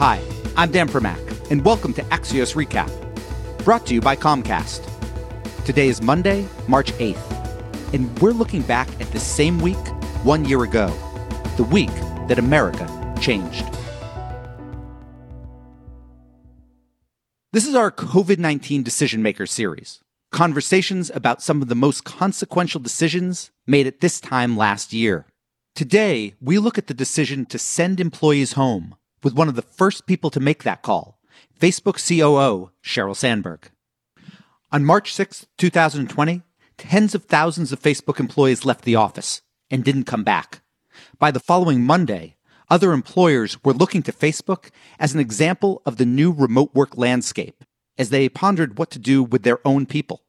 Hi, I'm Dan Primack, and welcome to Axios Recap, brought to you by Comcast. Today is Monday, March 8th, and we're looking back at the same week 1 year ago, the week that America changed. This is our COVID-19 Decision Maker series, conversations about some of the most consequential decisions made at this time last year. Today, we look at the decision to send employees home with one of the first people to make that call, Facebook COO Sheryl Sandberg. On March 6, 2020, tens of thousands of Facebook employees left the office and didn't come back. By the following Monday, other employers were looking to Facebook as an example of the new remote work landscape as they pondered what to do with their own people.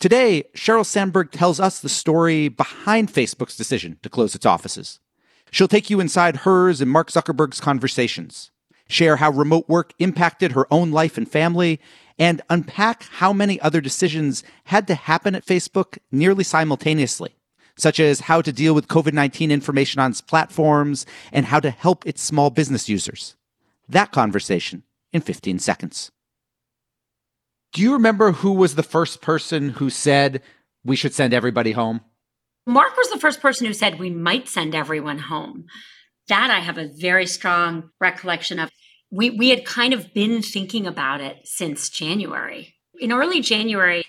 Today, Sheryl Sandberg tells us the story behind Facebook's decision to close its offices. She'll take you inside hers and Mark Zuckerberg's conversations, share how remote work impacted her own life and family, and unpack how many other decisions had to happen at Facebook nearly simultaneously, such as how to deal with COVID-19 information on its platforms and how to help its small business users. That conversation in 15 seconds. Do you remember who was the first person who said we should send everybody home? Mark was the first person who said we might send everyone home. That I have a very strong recollection of. We had kind of been thinking about it since January. In early January,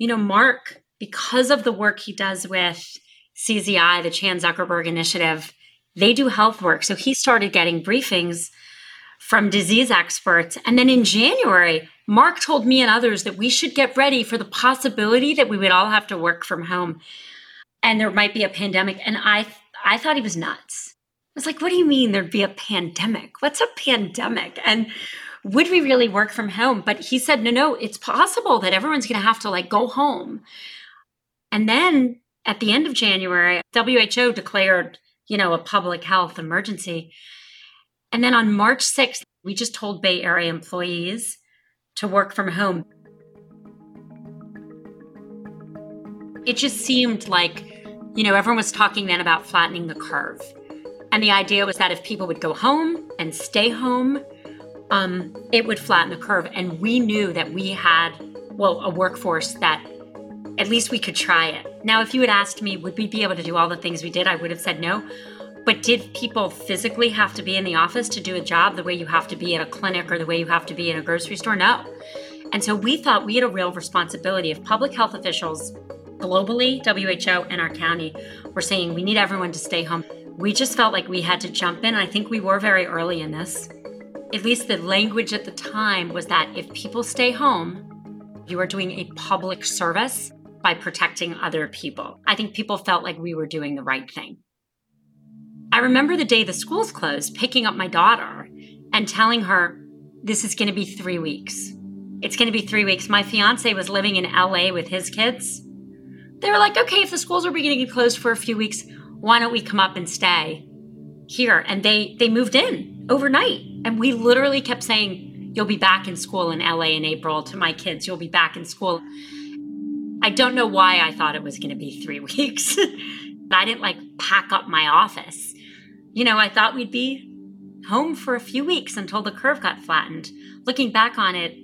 Mark, because of the work he does with CZI, the Chan Zuckerberg Initiative, they do health work. So he started getting briefings from disease experts. And then in January, Mark told me and others that we should get ready for the possibility that we would all have to work from home. And there might be a pandemic. And I thought he was nuts. I was like, what do you mean there'd be a pandemic? What's a pandemic? And would we really work from home? But he said, no, it's possible that everyone's going to have to go home. And then at the end of January, WHO declared, a public health emergency. And then on March 6th, we just told Bay Area employees to work from home. It just seemed like, everyone was talking then about flattening the curve. And the idea was that if people would go home and stay home, it would flatten the curve. And we knew that we had, a workforce that at least we could try it. Now, if you had asked me, would we be able to do all the things we did, I would have said no. But did people physically have to be in the office to do a job the way you have to be at a clinic or the way you have to be in a grocery store? No. And so we thought we had a real responsibility. If public health officials globally, WHO and our county were saying we need everyone to stay home, we just felt like we had to jump in. I think we were very early in this. At least the language at the time was that if people stay home, you are doing a public service by protecting other people. I think people felt like we were doing the right thing. I remember the day the schools closed, picking up my daughter and telling her, this is going to be 3 weeks. It's going to be 3 weeks. My fiance was living in LA with his kids. They were like, okay, if the schools are beginning to close for a few weeks, why don't we come up and stay here? And they moved in overnight. And we literally kept saying, you'll be back in school in LA in April to my kids. You'll be back in school. I don't know why I thought it was going to be 3 weeks. I didn't pack up my office. I thought we'd be home for a few weeks until the curve got flattened. Looking back on it,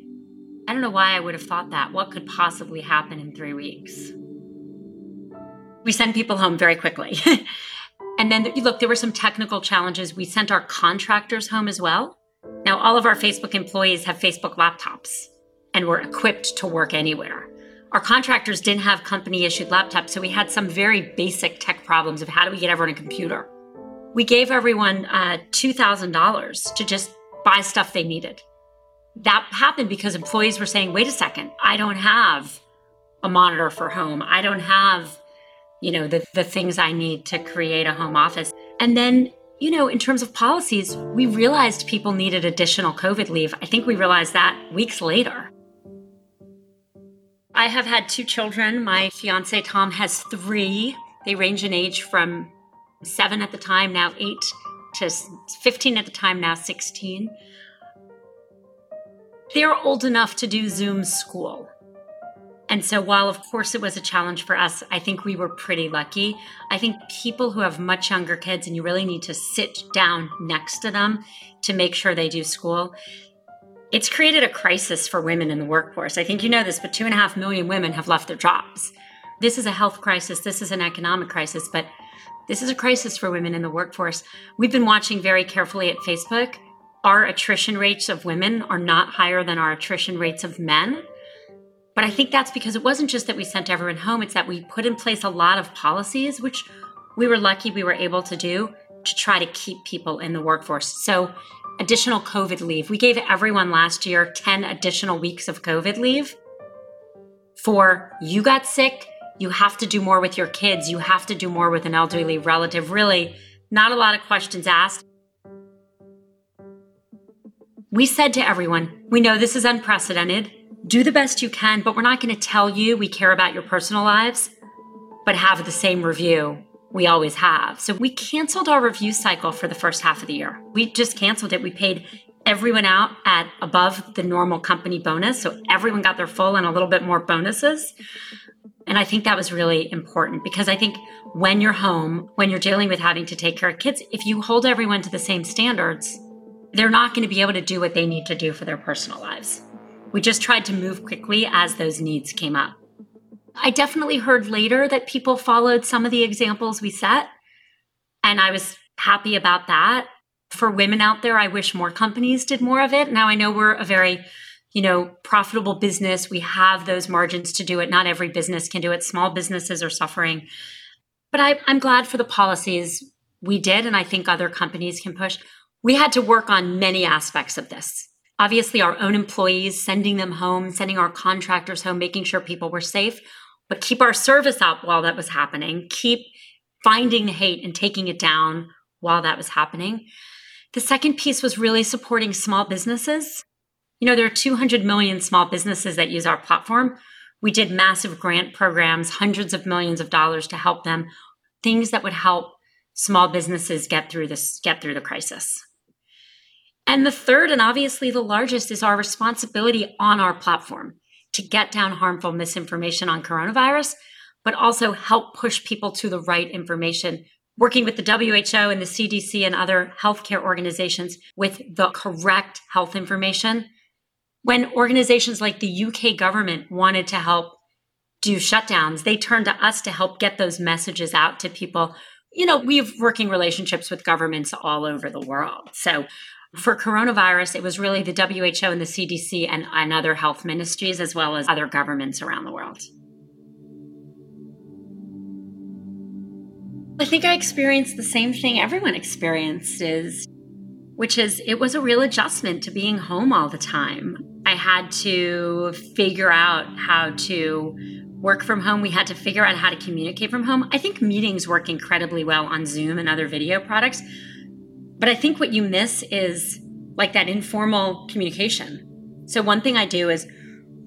I don't know why I would have thought that. What could possibly happen in 3 weeks? We send people home very quickly. And then, there were some technical challenges. We sent our contractors home as well. Now, all of our Facebook employees have Facebook laptops and were equipped to work anywhere. Our contractors didn't have company-issued laptops, so we had some very basic tech problems of how do we get everyone a computer. We gave everyone $2,000 to just buy stuff they needed. That happened because employees were saying, wait a second, I don't have a monitor for home. I don't have the things I need to create a home office. And then, in terms of policies, we realized people needed additional COVID leave. I think we realized that weeks later. I have had two children. My fiance, Tom, has three. They range in age from 7 at the time, now 8, to 15 at the time, now 16. They're old enough to do Zoom school. And so while, of course, it was a challenge for us, I think we were pretty lucky. I think people who have much younger kids, and you really need to sit down next to them to make sure they do school, it's created a crisis for women in the workforce. I think you know this, but 2.5 million women have left their jobs. This is a health crisis. This is an economic crisis, but this is a crisis for women in the workforce. We've been watching very carefully at Facebook. Our attrition rates of women are not higher than our attrition rates of men. But I think that's because it wasn't just that we sent everyone home, it's that we put in place a lot of policies, which we were lucky we were able to do, to try to keep people in the workforce. So additional COVID leave. We gave everyone last year 10 additional weeks of COVID leave for you got sick, you have to do more with your kids, you have to do more with an elderly relative. Really, not a lot of questions asked. We said to everyone, we know this is unprecedented, do the best you can, but we're not going to tell you we care about your personal lives, but have the same review we always have. So we canceled our review cycle for the first half of the year. We just canceled it. We paid everyone out at above the normal company bonus. So everyone got their full and a little bit more bonuses. And I think that was really important because I think when you're home, when you're dealing with having to take care of kids, if you hold everyone to the same standards, they're not going to be able to do what they need to do for their personal lives. We just tried to move quickly as those needs came up. I definitely heard later that people followed some of the examples we set, and I was happy about that. For women out there, I wish more companies did more of it. Now, I know we're a very, profitable business. We have those margins to do it. Not every business can do it. Small businesses are suffering. But I'm glad for the policies we did, and I think other companies can push. We had to work on many aspects of this. Obviously, our own employees, sending them home, sending our contractors home, making sure people were safe. But keep our service up while that was happening. Keep finding the hate and taking it down while that was happening. The second piece was really supporting small businesses. There are 200 million small businesses that use our platform. We did massive grant programs, hundreds of millions of dollars to help them, things that would help small businesses get through the crisis. And the third, and obviously the largest, is our responsibility on our platform to get down harmful misinformation on coronavirus, but also help push people to the right information, working with the WHO and the CDC and other healthcare organizations with the correct health information. When organizations like the UK government wanted to help do shutdowns, they turned to us to help get those messages out to people. We have working relationships with governments all over the world. So for coronavirus, it was really the WHO and the CDC and other health ministries, as well as other governments around the world. I think I experienced the same thing everyone experienced, which is it was a real adjustment to being home all the time. I had to figure out how to work from home. We had to figure out how to communicate from home. I think meetings work incredibly well on Zoom and other video products. But I think what you miss is like that informal communication. So one thing I do is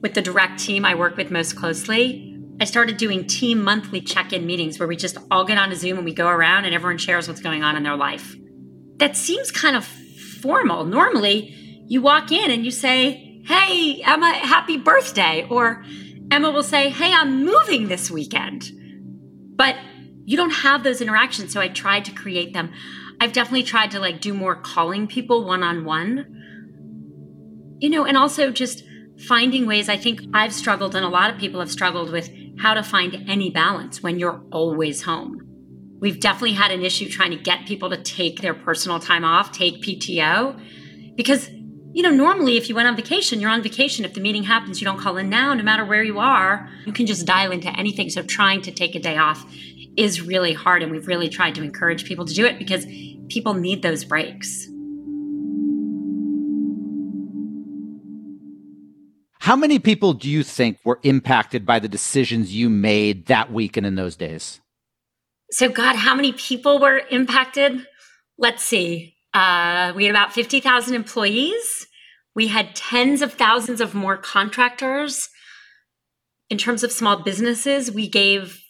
with the direct team I work with most closely, I started doing team monthly check-in meetings where we just all get on a Zoom and we go around and everyone shares what's going on in their life. That seems kind of formal. Normally, you walk in and you say, hey, Emma, happy birthday. Or Emma will say, hey, I'm moving this weekend. But you don't have those interactions, so I tried to create them. I've definitely tried to do more calling people one-on-one, and also just finding ways. I think I've struggled, and a lot of people have struggled with how to find any balance when you're always home. We've definitely had an issue trying to get people to take their personal time off, take PTO, because, normally if you went on vacation, you're on vacation. If the meeting happens, you don't call in now, no matter where you are, you can just dial into anything. So trying to take a day off is really hard, and we've really tried to encourage people to do it because people need those breaks. How many people do you think were impacted by the decisions you made that week and in those days? So God, how many people were impacted? Let's see. We had about 50,000 employees. We had tens of thousands of more contractors. In terms of small businesses, we gave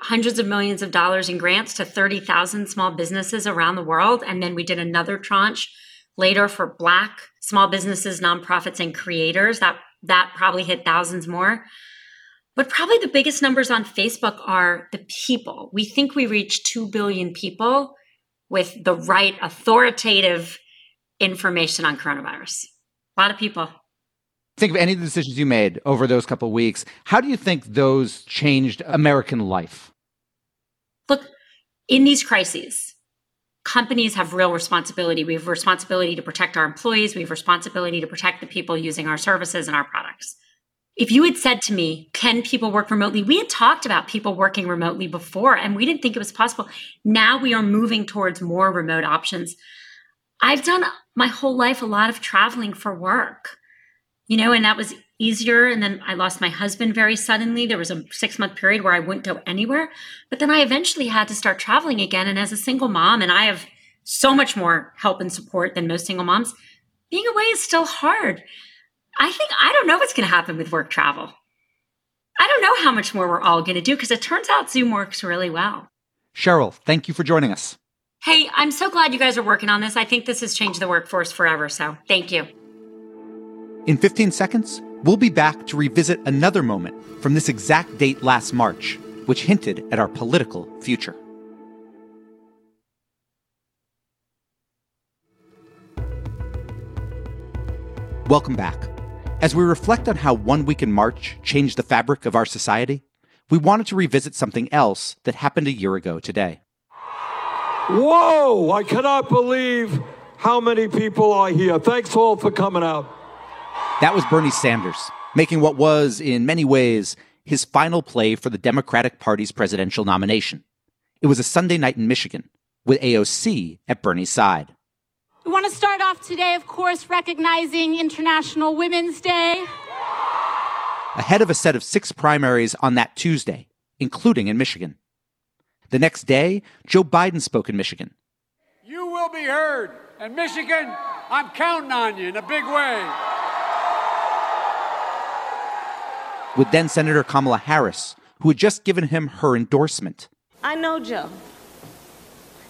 hundreds of millions of dollars in grants to 30,000 small businesses around the world. And then we did another tranche later for Black small businesses, nonprofits, and creators. That probably hit thousands more. But probably the biggest numbers on Facebook are the people. We think we reach 2 billion people with the right authoritative information on coronavirus. A lot of people. Think of any of the decisions you made over those couple of weeks. How do you think those changed American life? Look, in these crises, companies have real responsibility. We have responsibility to protect our employees. We have responsibility to protect the people using our services and our products. If you had said to me, can people work remotely? We had talked about people working remotely before, and we didn't think it was possible. Now we are moving towards more remote options. I've done my whole life a lot of traveling for work, you know, and that was easier. And then I lost my husband very suddenly. There was a 6-month period where I wouldn't go anywhere. But then I eventually had to start traveling again. And as a single mom, and I have so much more help and support than most single moms, being away is still hard. I don't know what's going to happen with work travel. I don't know how much more we're all going to do, because it turns out Zoom works really well. Sheryl, thank you for joining us. Hey, I'm so glad you guys are working on this. I think this has changed the workforce forever, so thank you. In 15 seconds, we'll be back to revisit another moment from this exact date last March, which hinted at our political future. Welcome back. As we reflect on how one week in March changed the fabric of our society, we wanted to revisit something else that happened a year ago today. Whoa! I cannot believe how many people are here. Thanks all for coming out. That was Bernie Sanders, making what was, in many ways, his final play for the Democratic Party's presidential nomination. It was a Sunday night in Michigan, with AOC at Bernie's side. We want to start off today, of course, recognizing International Women's Day. Ahead of a set of 6 primaries on that Tuesday, including in Michigan. The next day, Joe Biden spoke in Michigan. You will be heard. And Michigan, I'm counting on you in a big way. With then Senator Kamala Harris, who had just given him her endorsement. I know Joe.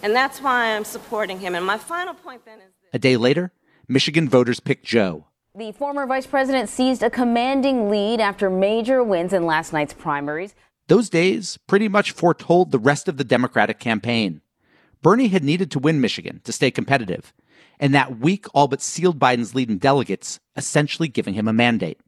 And that's why I'm supporting him. And my final point then is this. A day later, Michigan voters picked Joe. The former vice president seized a commanding lead after major wins in last night's primaries. Those days pretty much foretold the rest of the Democratic campaign. Bernie had needed to win Michigan to stay competitive, and that week all but sealed Biden's lead in delegates, essentially giving him a mandate.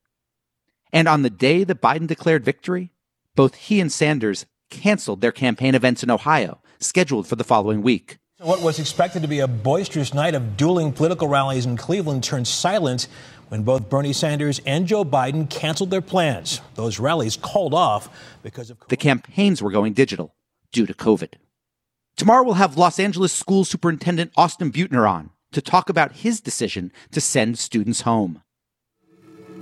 And on the day that Biden declared victory, both he and Sanders canceled their campaign events in Ohio, scheduled for the following week. What was expected to be a boisterous night of dueling political rallies in Cleveland turned silent when both Bernie Sanders and Joe Biden canceled their plans. Those rallies called off because of COVID. The campaigns were going digital due to COVID. Tomorrow we'll have Los Angeles School Superintendent Austin Butner on to talk about his decision to send students home.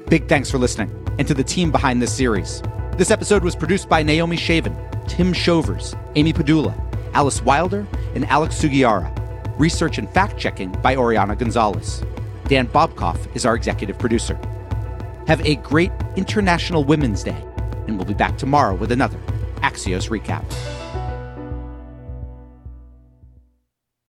Big thanks for listening, and to the team behind this series. This episode was produced by Naomi Shavin, Tim Shovers, Amy Padula, Alice Wilder, and Alex Sugiara. Research and fact-checking by Oriana Gonzalez. Dan Bobkoff is our executive producer. Have a great International Women's Day, and we'll be back tomorrow with another Axios Recap.